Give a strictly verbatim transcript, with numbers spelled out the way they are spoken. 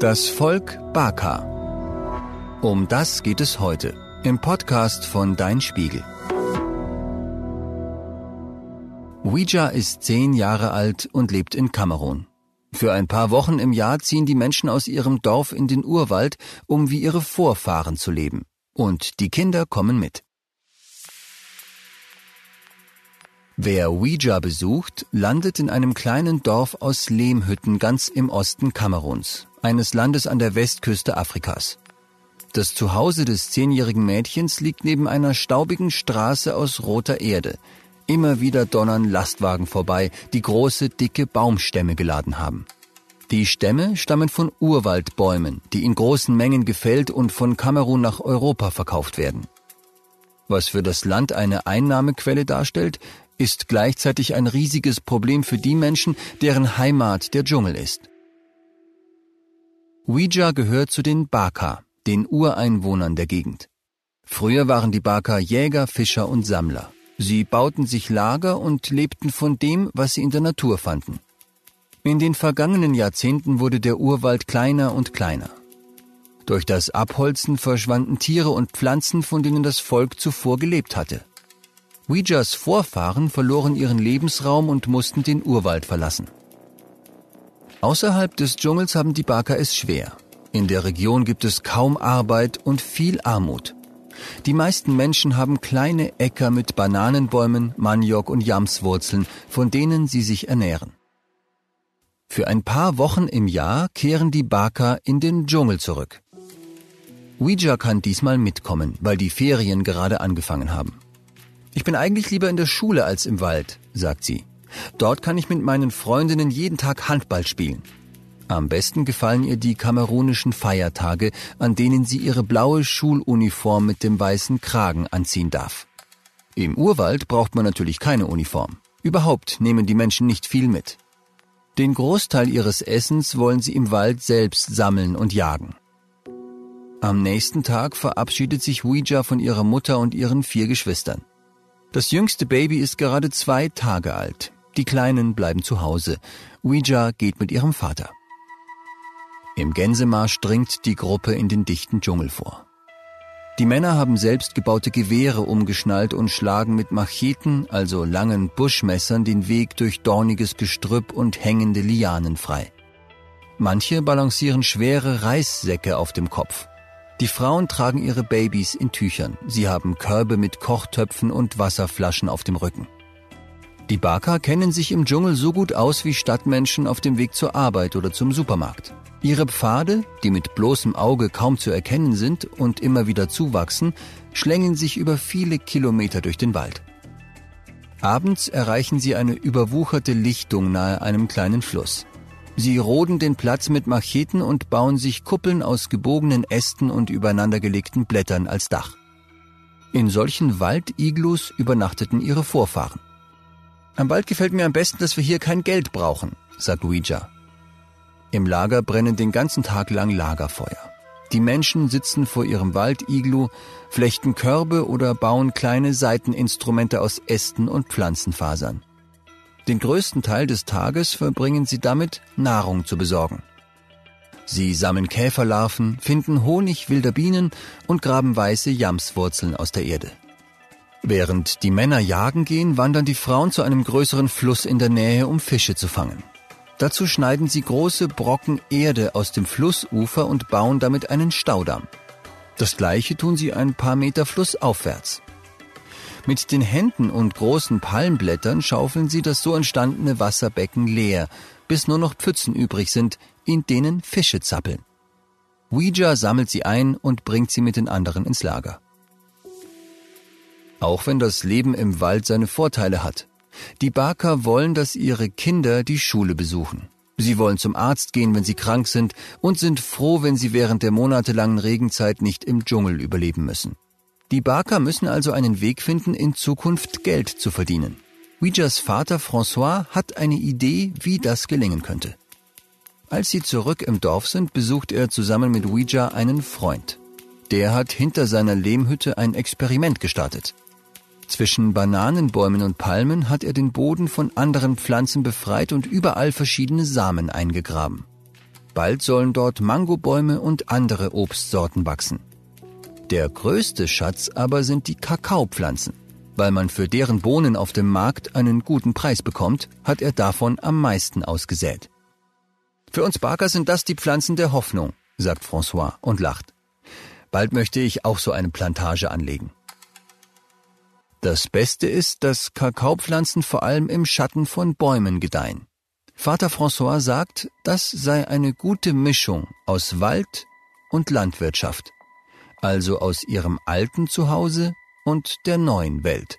Das Volk Baka. Um das geht es heute im Podcast von Dein Spiegel. Wejja ist zehn Jahre alt und lebt in Kamerun. Für ein paar Wochen im Jahr ziehen die Menschen aus ihrem Dorf in den Urwald, um wie ihre Vorfahren zu leben. Und die Kinder kommen mit. Wer Wejja besucht, landet in einem kleinen Dorf aus Lehmhütten ganz im Osten Kameruns, eines Landes an der Westküste Afrikas. Das Zuhause des zehnjährigen Mädchens liegt neben einer staubigen Straße aus roter Erde. Immer wieder donnern Lastwagen vorbei, die große, dicke Baumstämme geladen haben. Die Stämme stammen von Urwaldbäumen, die in großen Mengen gefällt und von Kamerun nach Europa verkauft werden. Was für das Land eine Einnahmequelle darstellt, ist gleichzeitig ein riesiges Problem für die Menschen, deren Heimat der Dschungel ist. Wejja gehört zu den Baka, den Ureinwohnern der Gegend. Früher waren die Baka Jäger, Fischer und Sammler. Sie bauten sich Lager und lebten von dem, was sie in der Natur fanden. In den vergangenen Jahrzehnten wurde der Urwald kleiner und kleiner. Durch das Abholzen verschwanden Tiere und Pflanzen, von denen das Volk zuvor gelebt hatte. Wejjas Vorfahren verloren ihren Lebensraum und mussten den Urwald verlassen. Außerhalb des Dschungels haben die Baka es schwer. In der Region gibt es kaum Arbeit und viel Armut. Die meisten Menschen haben kleine Äcker mit Bananenbäumen, Maniok und Yamswurzeln, von denen sie sich ernähren. Für ein paar Wochen im Jahr kehren die Baka in den Dschungel zurück. Wejja kann diesmal mitkommen, weil die Ferien gerade angefangen haben. Ich bin eigentlich lieber in der Schule als im Wald, sagt sie. Dort kann ich mit meinen Freundinnen jeden Tag Handball spielen. Am besten gefallen ihr die kamerunischen Feiertage, an denen sie ihre blaue Schuluniform mit dem weißen Kragen anziehen darf. Im Urwald braucht man natürlich keine Uniform. Überhaupt nehmen die Menschen nicht viel mit. Den Großteil ihres Essens wollen sie im Wald selbst sammeln und jagen. Am nächsten Tag verabschiedet sich Wejja von ihrer Mutter und ihren vier Geschwistern. Das jüngste Baby ist gerade zwei Tage alt. Die Kleinen bleiben zu Hause. Wejja geht mit ihrem Vater. Im Gänsemarsch dringt die Gruppe in den dichten Dschungel vor. Die Männer haben selbstgebaute Gewehre umgeschnallt und schlagen mit Macheten, also langen Buschmessern, den Weg durch dorniges Gestrüpp und hängende Lianen frei. Manche balancieren schwere Reissäcke auf dem Kopf. Die Frauen tragen ihre Babys in Tüchern. Sie haben Körbe mit Kochtöpfen und Wasserflaschen auf dem Rücken. Die Baka kennen sich im Dschungel so gut aus wie Stadtmenschen auf dem Weg zur Arbeit oder zum Supermarkt. Ihre Pfade, die mit bloßem Auge kaum zu erkennen sind und immer wieder zuwachsen, schlängeln sich über viele Kilometer durch den Wald. Abends erreichen sie eine überwucherte Lichtung nahe einem kleinen Fluss. Sie roden den Platz mit Macheten und bauen sich Kuppeln aus gebogenen Ästen und übereinandergelegten Blättern als Dach. In solchen Waldiglus übernachteten ihre Vorfahren. Am Wald gefällt mir am besten, dass wir hier kein Geld brauchen, sagt Wejja. Im Lager brennen den ganzen Tag lang Lagerfeuer. Die Menschen sitzen vor ihrem Waldiglu, flechten Körbe oder bauen kleine Saiteninstrumente aus Ästen und Pflanzenfasern. Den größten Teil des Tages verbringen sie damit, Nahrung zu besorgen. Sie sammeln Käferlarven, finden Honig wilder Bienen und graben weiße Yamswurzeln aus der Erde. Während die Männer jagen gehen, wandern die Frauen zu einem größeren Fluss in der Nähe, um Fische zu fangen. Dazu schneiden sie große Brocken Erde aus dem Flussufer und bauen damit einen Staudamm. Das gleiche tun sie ein paar Meter flussaufwärts. Mit den Händen und großen Palmblättern schaufeln sie das so entstandene Wasserbecken leer, bis nur noch Pfützen übrig sind, in denen Fische zappeln. Wejja sammelt sie ein und bringt sie mit den anderen ins Lager. Auch wenn das Leben im Wald seine Vorteile hat. Die Baka wollen, dass ihre Kinder die Schule besuchen. Sie wollen zum Arzt gehen, wenn sie krank sind, und sind froh, wenn sie während der monatelangen Regenzeit nicht im Dschungel überleben müssen. Die Baka müssen also einen Weg finden, in Zukunft Geld zu verdienen. Wejjas Vater François hat eine Idee, wie das gelingen könnte. Als sie zurück im Dorf sind, besucht er zusammen mit Wejja einen Freund. Der hat hinter seiner Lehmhütte ein Experiment gestartet. Zwischen Bananenbäumen und Palmen hat er den Boden von anderen Pflanzen befreit und überall verschiedene Samen eingegraben. Bald sollen dort Mangobäume und andere Obstsorten wachsen. Der größte Schatz aber sind die Kakaopflanzen. Weil man für deren Bohnen auf dem Markt einen guten Preis bekommt, hat er davon am meisten ausgesät. Für uns Baker sind das die Pflanzen der Hoffnung, sagt François und lacht. Bald möchte ich auch so eine Plantage anlegen. Das Beste ist, dass Kakaopflanzen vor allem im Schatten von Bäumen gedeihen. Vater François sagt, das sei eine gute Mischung aus Wald und Landwirtschaft, also aus ihrem alten Zuhause und der neuen Welt.